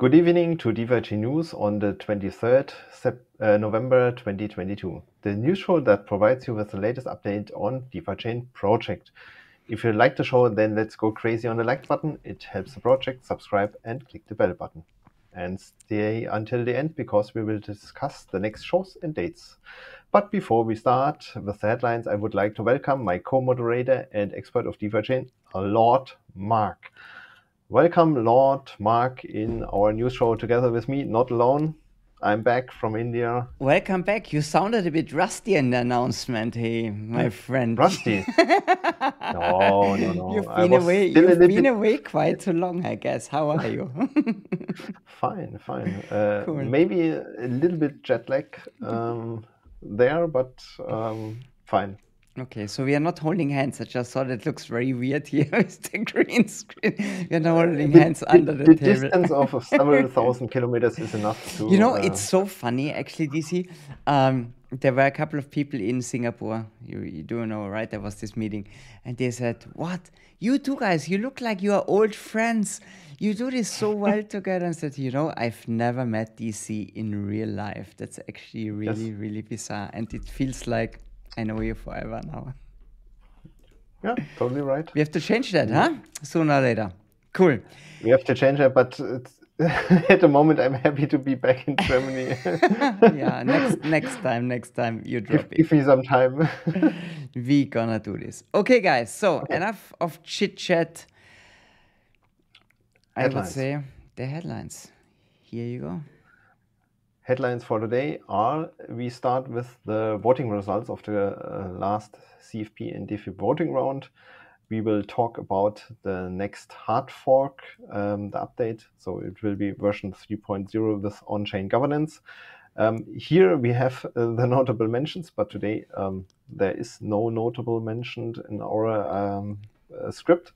Good evening to DeFiChain News on the 23rd November 2022, the news show that provides you with the latest update on DeFiChain project. If you like the show, then let's go crazy on the like button. It helps the project. Subscribe and click the bell button. And stay until the end because we will discuss the next shows and dates. But before we start with the headlines, I would like to welcome my co-moderator and expert of DeFiChain, Lord Mark. Welcome, Lord Mark, in our news show together with me, not alone. I'm back from India. Welcome back. You sounded a bit rusty in the announcement, hey, my friend. Rusty? No. You've been away quite too long, I guess. How are you? Fine. Cool. Maybe a little bit jet lag there, but fine. Okay, so we are not holding hands. I just thought it looks very weird here with the green screen. We are not holding hands under the table. The distance of several thousand kilometers is enough to... You know, it's so funny, actually, DC. There were a couple of people in Singapore. You do know, right? There was this meeting. And they said, what? You two guys, you look like you are old friends. You do this so well together. And said, you know, I've never met DC in real life. That's actually really, really bizarre. And it feels like... I know you forever now. Yeah, totally right. We have to change that, huh? Sooner or later. Cool. We have to change that, but it's at the moment I'm happy to be back in Germany. Yeah, next time you drop it. Give me some time. We gonna do this. Okay, guys, so enough of chit-chat. I would say the headlines. Here you go. Headlines for today are, we start with the voting results of the last CFP and DFIP voting round. We will talk about the next hard fork, the update. So it will be version 3.0 with on-chain governance. Here we have the notable mentions, but today there is no notable mentioned in our script.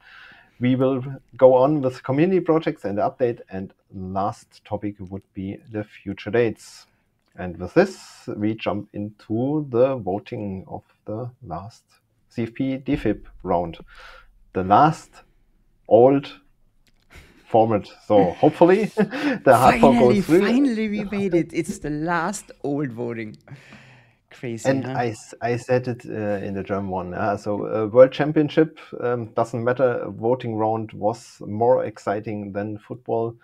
We will go on with community projects and the update, and last topic would be the future dates. And with this, we jump into the voting of the last CFP DFIP round, the last old format. So hopefully the hard fork goes through. Finally, we made it. It's the last old voting. Crazy, and huh? I said it in the German one. So World Championship, doesn't matter. Voting round was more exciting than football.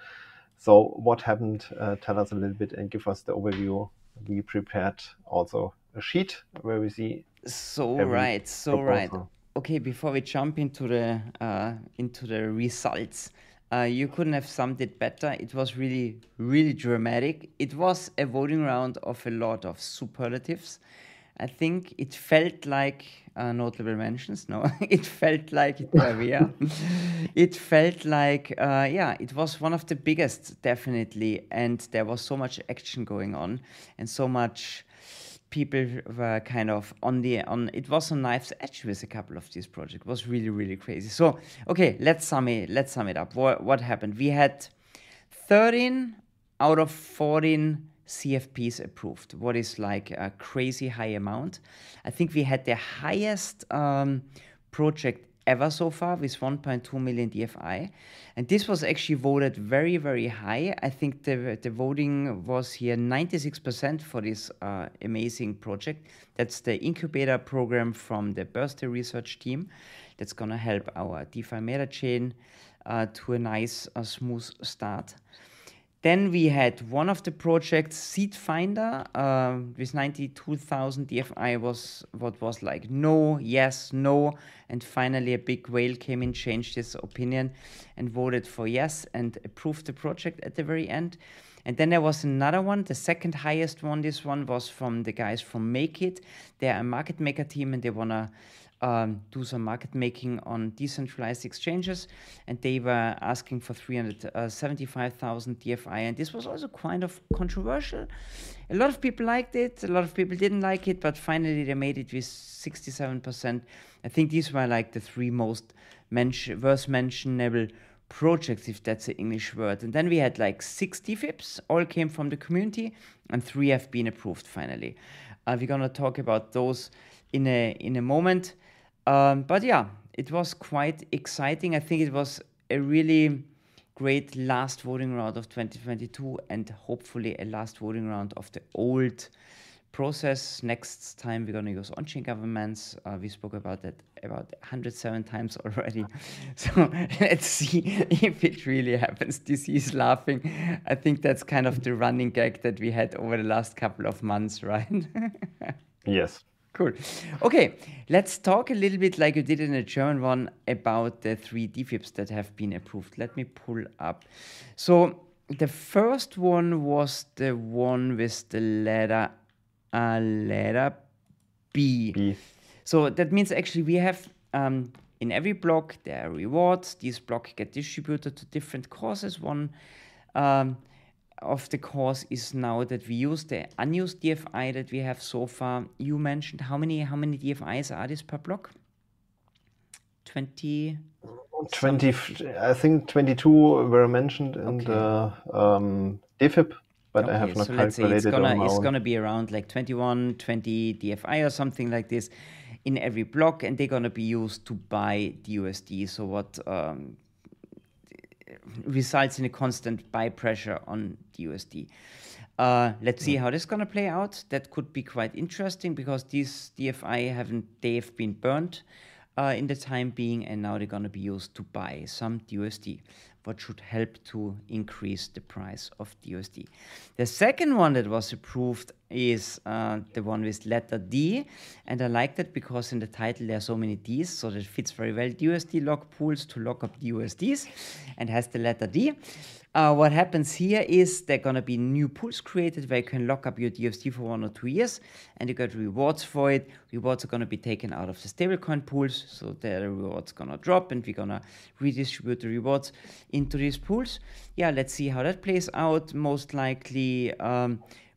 So what happened? Tell us a little bit and give us the overview. We prepared also a sheet where we see. So right. Okay, before we jump into the results, you couldn't have summed it better. It was really, really dramatic. It was a voting round of a lot of superlatives. I think it felt like notable mentions. No, it felt like Italia. It felt like, yeah, it was one of the biggest, definitely. And there was so much action going on and so much... People were kind of on. It was on knife's edge with a couple of these projects. It was really, really crazy. So, okay, let's sum it up. What happened? We had 13 out of 14 CFPs approved. What is like a crazy high amount? I think we had the highest project ever so far with 1.2 million DFI, and this was actually voted very, very high. I think the voting was here 96% for this amazing project. That's the incubator program from the Bursty research team. That's gonna help our DeFi meta chain to a nice, smooth start. Then we had one of the projects, Seed Finder, with 92,000 DFI was what was like no, yes, no. And finally a big whale came in, changed his opinion and voted for yes and approved the project at the very end. And then there was another one, the second highest one. This one was from the guys from Make It. They're a market maker team and they want to do some market making on decentralized exchanges, and they were asking for 375,000 DFI, and this was also kind of controversial. A lot of people liked it, a lot of people didn't like it, but finally they made it with 67%. I think these were like the three most worst mentionable projects, if that's the English word. And then we had like 6 DFIPs, all came from the community, and 3 have been approved finally. We're gonna talk about those in a moment. But yeah, it was quite exciting. I think it was a really great last voting round of 2022 and hopefully a last voting round of the old process. Next time we're going to use on-chain governments. We spoke about that about 107 times already. So let's see if it really happens. DC is laughing. I think that's kind of the running gag that we had over the last couple of months, right? Yes. Cool. Okay, let's talk a little bit like you did in the German one about the 3 DFIPs that have been approved. Let me pull up. So the first one was the one with the letter B. So that means actually we have in every block there are rewards. These blocks get distributed to different causes. One of the cause is now that we use the unused DFI that we have so far. You mentioned how many DFIs are this per block? 20 something. I think 22 were mentioned in the DFIP. But okay, I have not so calculated. Let's say it's gonna be around like 21, 20 DFI or something like this in every block, and they're gonna be used to buy DUSD. So what results in a constant buy pressure on DUSD. Let's see how this is gonna play out. That could be quite interesting because these DFI they've been burned in the time being, and now they're gonna be used to buy some DUSD. What should help to increase the price of DUSD. The second one that was approved is the one with letter D, and I like that because in the title there are so many Ds, so that fits very well. DUSD lock pools to lock up DUSDs, and has the letter D. What happens here is there are going to be new pools created where you can lock up your DUSD for 1 or 2 years, and you get rewards for it. Rewards are going to be taken out of the stablecoin pools, so the rewards going to drop, and we're going to redistribute the rewards into these pools. Yeah, let's see how that plays out. Most likely,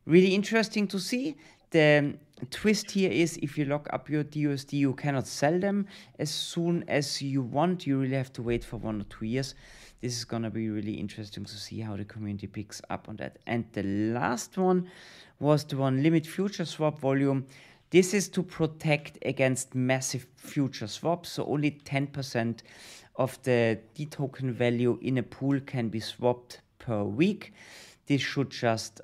really interesting to see. The twist here is if you lock up your DUSD, you cannot sell them as soon as you want. You really have to wait for 1 or 2 years. This is going to be really interesting to see how the community picks up on that. And the last one was the one limit future swap volume. This is to protect against massive future swaps. So only 10% of the D token value in a pool can be swapped per week. This should just,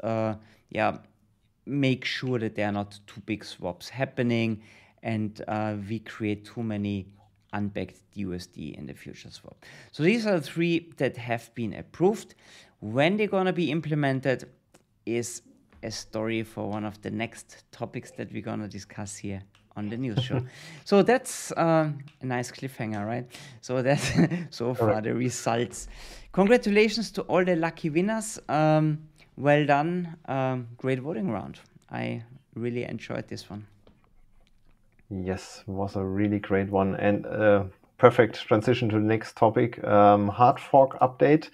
make sure that there are not too big swaps happening and we create too many unbacked DUSD in the future swap. So these are the 3 that have been approved. When they're going to be implemented is a story for one of the next topics that we're going to discuss here on the news show. So that's a nice cliffhanger, right? So that's so far the results. Congratulations to all the lucky winners. Well done. Great voting round. I really enjoyed this one. Yes, it was a really great one. And perfect transition to the next topic, hard fork update.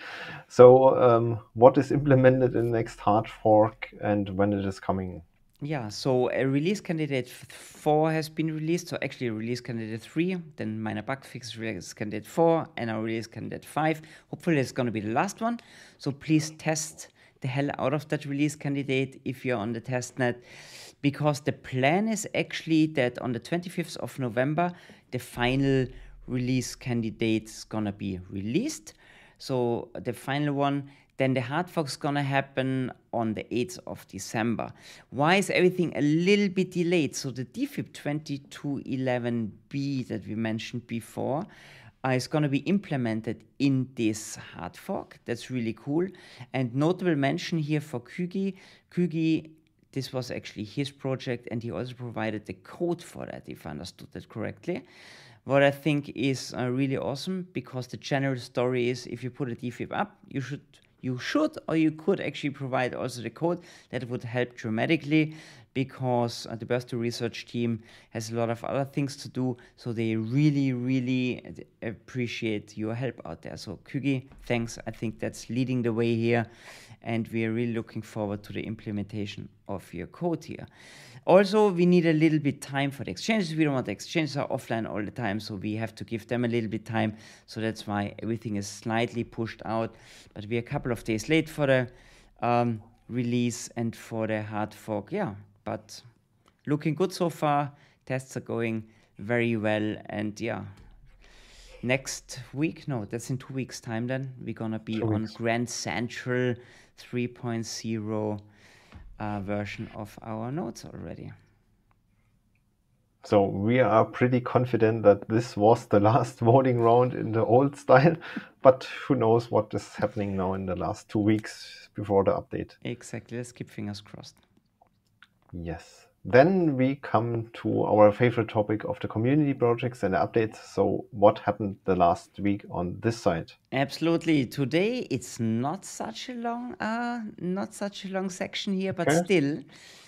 So what is implemented in the next hard fork and when it is coming? Yeah, so a release candidate 4 has been released. So actually release candidate 3, then minor bug fix, release candidate 4, and now release candidate 5. Hopefully it's going to be the last one. So please test the hell out of that release candidate if you're on the testnet, because the plan is actually that on the 25th of November, the final release candidate is going to be released. So the final one. Then the hard fork is going to happen on the 8th of December. Why is everything a little bit delayed? So the DFIP 2211B that we mentioned before is going to be implemented in this hard fork. That's really cool. And notable mention here for Kügi. Kügi, this was actually his project, and he also provided the code for that, if I understood that correctly. What I think is really awesome, because the general story is if you put a DFIP up, you should or you could actually provide also the code. That would help dramatically because the Bursty research team has a lot of other things to do. So they really, really appreciate your help out there. So Kügi, thanks. I think that's leading the way here. And we are really looking forward to the implementation of your code here. Also, we need a little bit time for the exchanges. We don't want the exchanges are offline all the time, so we have to give them a little bit time. So that's why everything is slightly pushed out. But we are a couple of days late for the release and for the hard fork. Yeah, but looking good so far. Tests are going very well, and yeah. next week, no, that's in 2 weeks time, then we're gonna be on Grand Central 3.0 version of our nodes already. So we are pretty confident that this was the last voting round in the old style, but who knows what is happening now in the last 2 weeks before the update. Exactly, let's keep fingers crossed. Yes. Then we come to our favorite topic of the community projects and the updates. So what happened the last week on this side? Absolutely. Today it's not such a long section here, but still.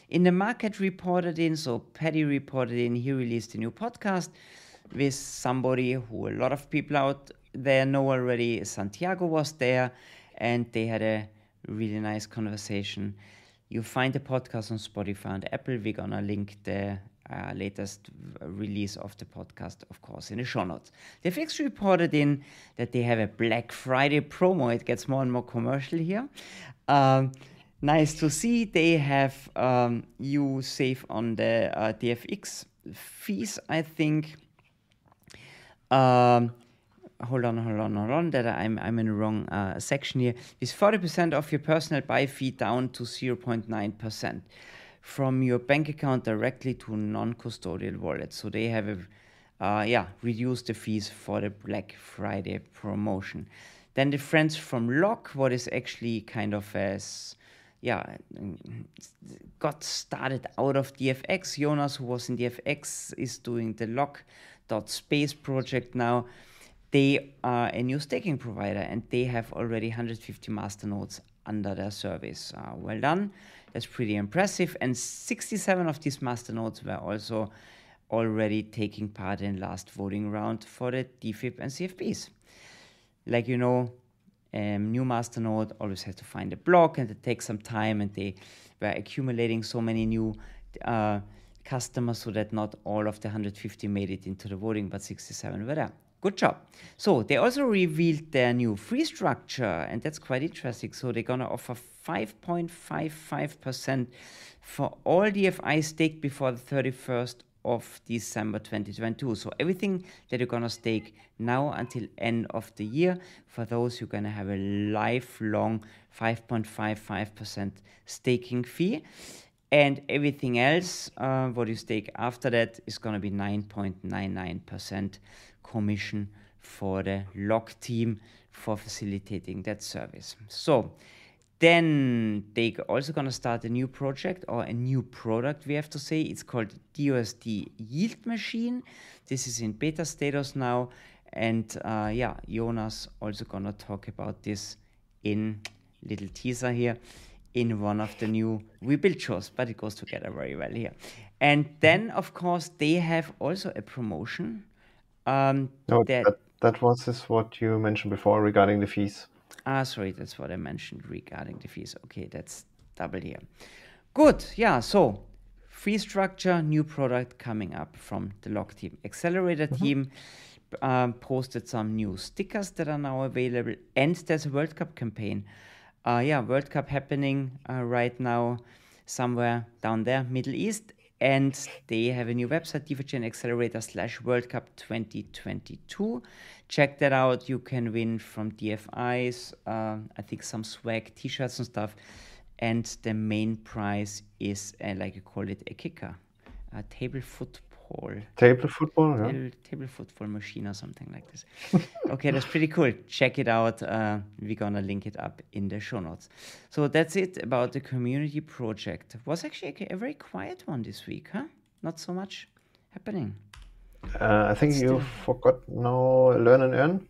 In the market reported in, so Paddy reported in, he released a new podcast with somebody who a lot of people out there know already. Santiago was there and they had a really nice conversation. You find the podcast on Spotify and Apple. We're gonna link the latest release of the podcast, of course, in the show notes. DFX reported in that they have a Black Friday promo. It gets more and more commercial here. Nice to see. They have you save on the DFX fees, I think. Hold on, that I'm in the wrong section here. Is 40% of your personal buy fee down to 0.9% from your bank account directly to non-custodial wallet. So they have reduced the fees for the Black Friday promotion. Then the friends from Lock, what is actually kind of as got started out of DFX. Jonas, who was in DFX, is doing the Lock.Space project now. They are a new staking provider and they have already 150 masternodes under their service. Well done. That's pretty impressive. And 67 of these masternodes were also already taking part in last voting round for the DFIP and CFPs. Like you know, a new masternode always has to find a block and it takes some time, and they were accumulating so many new customers so that not all of the 150 made it into the voting, but 67 were there. Good job. So they also revealed their new fee structure, and that's quite interesting. So they're going to offer 5.55% for all DFI staked before the 31st of December 2022. So everything that you're going to stake now until end of the year, for those you're going to have a lifelong 5.55% staking fee. And everything else, what you stake after that, is going to be 9.99% commission for the Lock team for facilitating that service. So then they're also going to start a new project, or a new product, we have to say. It's called DUSD Yield Machine. This is in beta status now. And Jonas also going to talk about this in little teaser here in one of the new rebuild shows, but it goes together very well here. And then, of course, they have also a promotion. That was what you mentioned before regarding the fees. Sorry, that's what I mentioned regarding the fees. Okay, that's double here. Good, yeah, so fee structure, new product coming up from the Lock team. Accelerator team posted some new stickers that are now available, and there's a World Cup campaign. World Cup happening right now somewhere down there, Middle East. And they have a new website, DeFiChain Accelerator /World Cup 2022. Check that out. You can win from DFIs, I think some swag, t-shirts and stuff. And the main prize is, like you call it, a kicker. A table football. Table football, yeah. Table football machine or something like this. Okay, that's pretty cool. Check it out. We're going to link it up in the show notes. So that's it about the community project. It was actually a very quiet one this week, huh? Not so much happening. I think you forgot now Learn and Earn.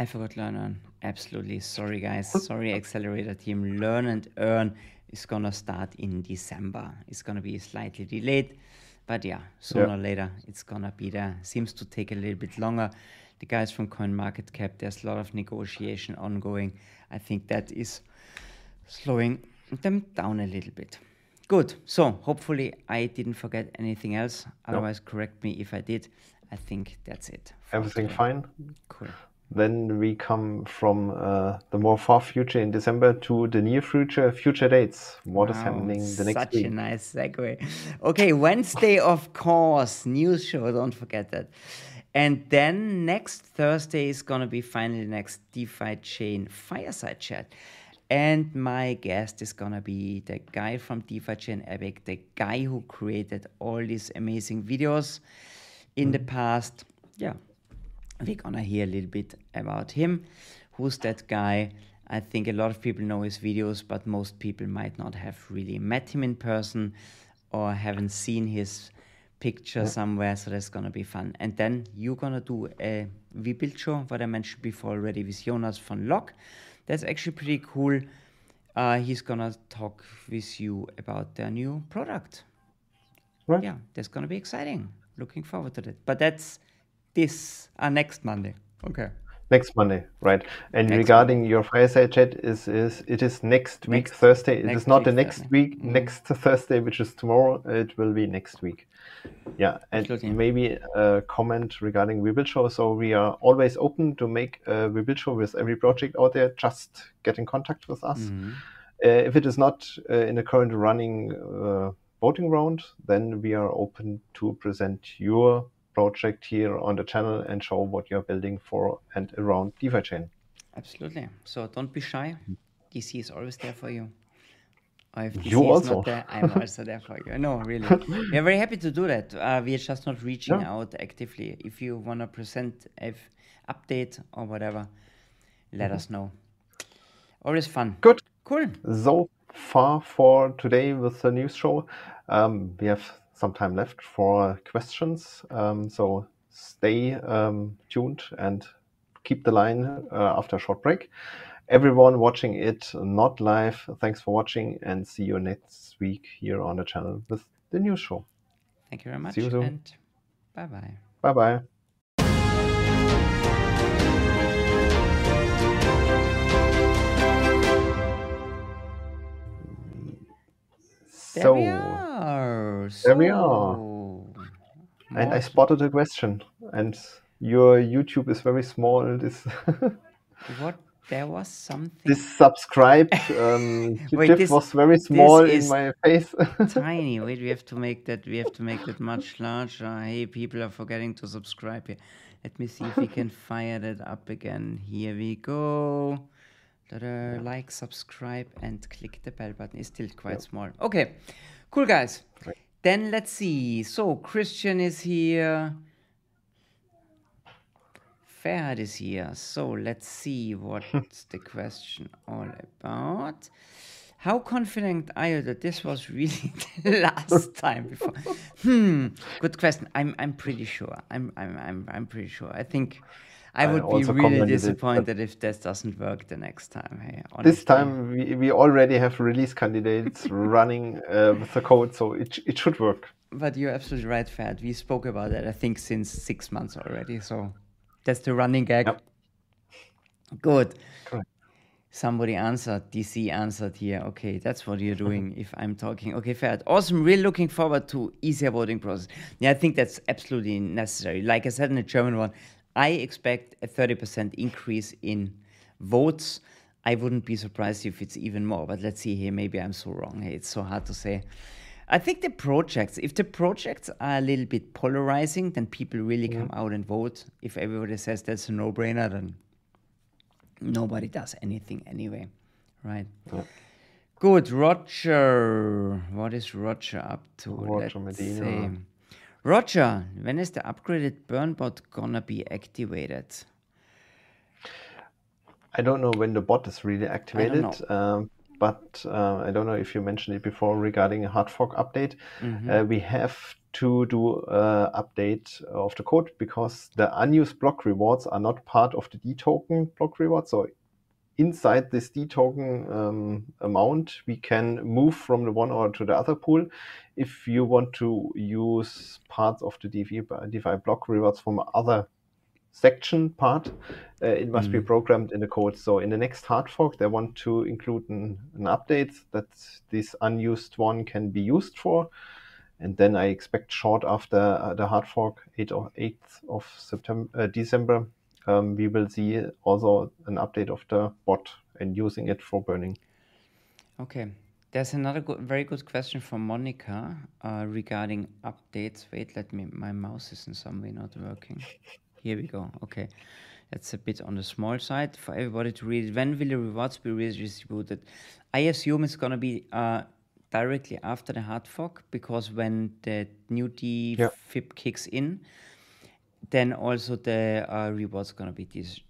I forgot Learn and Earn. Absolutely. Sorry, guys. Sorry, Accelerator team. Learn and Earn is going to start in December. It's going to be slightly delayed. But yeah, sooner or later, it's going to be there. Seems to take a little bit longer. The guys from CoinMarketCap, there's a lot of negotiation ongoing. I think that is slowing them down a little bit. Good. So hopefully I didn't forget anything else. Otherwise, correct me if I did. I think that's it. Everything fine? Cool. Then we come from the more far future in December to the near future, future dates. What is happening the next week? Such a nice segue. Okay, Wednesday, of course, news show, don't forget that. And then next Thursday is going to be finally the next DeFiChain fireside chat. And my guest is going to be the guy from DeFiChain Epic, the guy who created all these amazing videos in the past. Yeah, we're going to hear a little bit about him. Who's that guy? I think a lot of people know his videos, but most people might not have really met him in person or haven't seen his picture somewhere. So that's going to be fun. And then you're going to do a rebuild show, what I mentioned before already, with Jonas from Lock. That's actually pretty cool. He's going to talk with you about their new product. Right. Yeah, that's going to be exciting. Looking forward to that. But that's this next Monday. Okay. Next Monday, right. And next regarding your fireside chat, it is next week, Thursday. It is not the next week, next Thursday, which is tomorrow. It will be next week. Yeah, and maybe a comment regarding Rebuild Show. So we are always open to make a Rebuild Show with every project out there. Just get in contact with us. If it is not in the current running voting round, then we are open to present your project here on the channel and show what you're building for and around DeFiChain. Absolutely. So don't be shy. DC is always there for you. Or if DC is not there, I'm also there for you. No, really. We're very happy to do that. We are just not reaching out actively. If you want to present an update or whatever, let us know. Always fun. Good. Cool. So far for today with the news show. We have some time left for questions, so stay tuned and keep the line after a short break. Everyone watching it not live, thanks for watching and see you next week here on the channel with the news show. Thank you very much. See you soon. And bye-bye. Bye-bye. So there we are. And I spotted a question. And your YouTube is very small. This what? There was something. This subscribe GIF was very small in my face. Tiny. Wait, we have to make that. We have to make that much larger. Hey, people are forgetting to subscribe here. Let me see if we can fire that up again. Here we go. Like, subscribe, and click the bell button. It's still quite small. Okay, cool, guys. Right. Then let's see. So Christian is here. Ferhat is here. So let's see what's the question all about. How confident are you that this was really the last time before? Good question. I'm pretty sure. I'm pretty sure. I think I would be really disappointed if this doesn't work the next time. Hey, this time we already have release candidates running with the code, so it should work. But you're absolutely right, Ferhat. We spoke about that, I think, since 6 months already. So that's the running gag. Yep. Good. Correct. Somebody answered, DC answered here. Okay, that's what you're doing if I'm talking. Okay, Ferhat. Awesome. Really looking forward to easier voting process. Yeah, I think that's absolutely necessary. Like I said in the German one, I expect a 30% increase in votes. I wouldn't be surprised if it's even more, but let's see here. Maybe I'm so wrong. It's so hard to say. I think the projects, if the projects are a little bit polarizing, then people really come out and vote. If everybody says that's a no-brainer, then nobody does anything anyway, right? Yeah. Good. Roger. What is Roger up to? Roger Medina. Roger, when is the upgraded burn bot gonna be activated? I don't know when the bot is really activated, but I don't know if you mentioned it before regarding a hard fork update. We have to do an update of the code because the unused block rewards are not part of the D token block reward. So inside this D token amount, we can move from the one or to the other pool. If you want to use parts of the DeFi block rewards from other section part, it must be programmed in the code. So in the next hard fork, they want to include an update that this unused one can be used for. And then I expect short after the hard fork, 8th of December, we will see also an update of the bot and using it for burning. Okay, There's another very good question from Monica regarding updates. Wait, my mouse is in some way not working. Here we go. Okay, that's a bit on the small side for everybody to read. When will the rewards be redistributed? I assume it's going to be directly after the hard fork, because when the new DFIP kicks in, then also the rewards going to be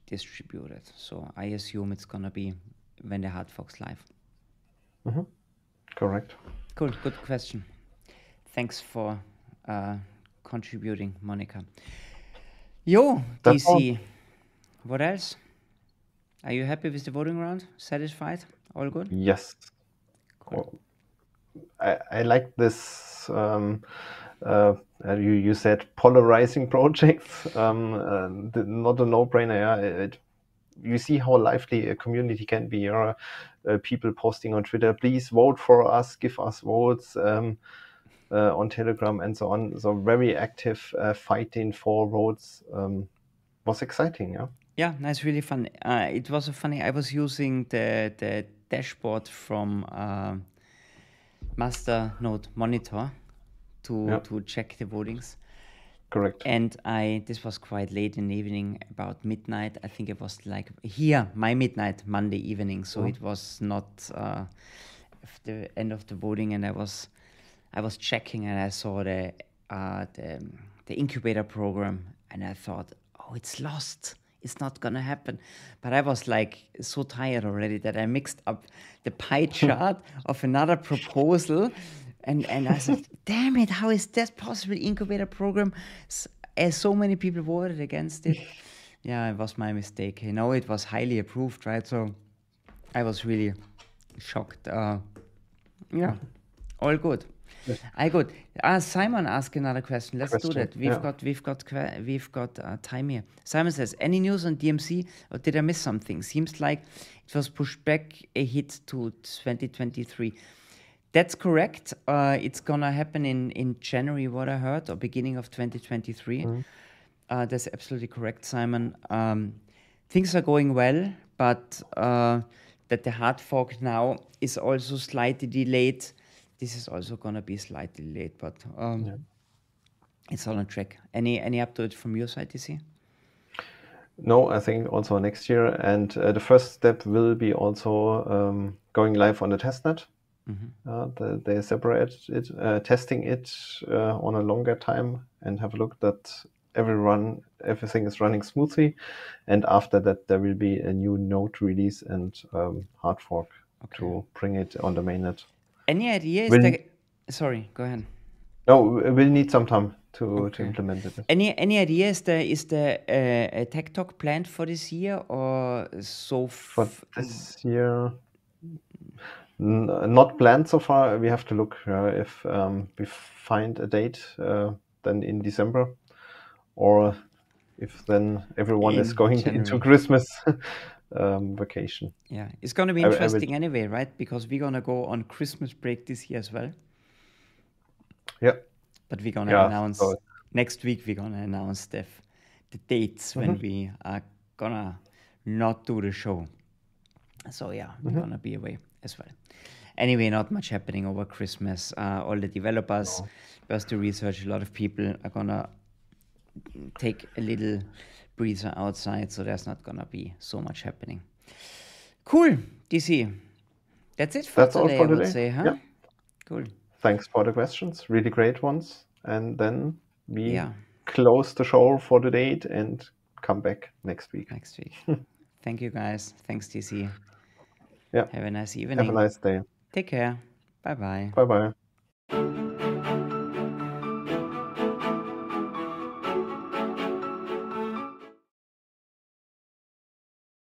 distributed. So I assume it's going to be when the hard fork's live. Mm-hmm. Correct. Cool. Good question. Thanks for contributing, Monica. Yo, that's DC. All. What else? Are you happy with the voting round? Satisfied? All good? Yes. Cool. Well, I like this. You said polarizing projects. Not a no-brainer. Yeah. You see how lively a community can be. People posting on Twitter, please vote for us, give us votes, on Telegram and so on. So very active fighting for votes was exciting. Yeah. Yeah, that's really fun. It was funny. I was using the dashboard from Masternode Monitor to check the votings. Correct. And this was quite late in the evening, about midnight. I think it was like here, my midnight, Monday evening. So it was not the end of the voting. And I was checking, and I saw the incubator program, and I thought, oh, it's lost. It's not gonna happen. But I was like so tired already that I mixed up the pie chart of another proposal. And I said, damn it, how is that possible? Incubator program, as so many people voted against it. Yeah, it was my mistake. You know, it was highly approved, right? So I was really shocked. Yeah, all good. Yes. Good. Simon asked another question. Let's do that. We've got time here. Simon says, any news on DMC, or did I miss something? Seems like it was pushed back a hit to 2023. That's correct. It's gonna happen in January, what I heard, or beginning of 2023. Mm-hmm. That's absolutely correct, Simon. Things are going well, but that the hard fork now is also slightly delayed. This is also gonna be slightly delayed, but it's all on track. Any update from your side, DC? No, I think also next year, and the first step will be also going live on the testnet. Mm-hmm. They separate it, testing it on a longer time, and have a look that everything is running smoothly. And after that, there will be a new node release and hard fork to bring it on the mainnet. Any idea? Sorry, go ahead. No, we'll need some time to implement it. Any idea? Is the tech talk planned for this year, or so? For this year. Not planned so far. We have to look if we find a date, then in December, or if then everyone is going into Christmas vacation. Yeah, it's going to be interesting anyway, right? Because we're going to go on Christmas break this year as well. Yeah. But we're going to announce next week. We're going to announce the dates when we are going to not do the show. So yeah, we're going to be away as well. Anyway, not much happening over Christmas. All the developers, Bursty Research, a lot of people are gonna take a little breather outside, so there's not gonna be so much happening. Cool, DC. That's it for today, all for today, I would say, huh? Yeah. Cool. Thanks for the questions, really great ones. And then we close the show for the date and come back next week. Thank you, guys. Thanks, DC. Yeah. Have a nice evening. Have a nice day. Take care. Bye-bye. Bye-bye.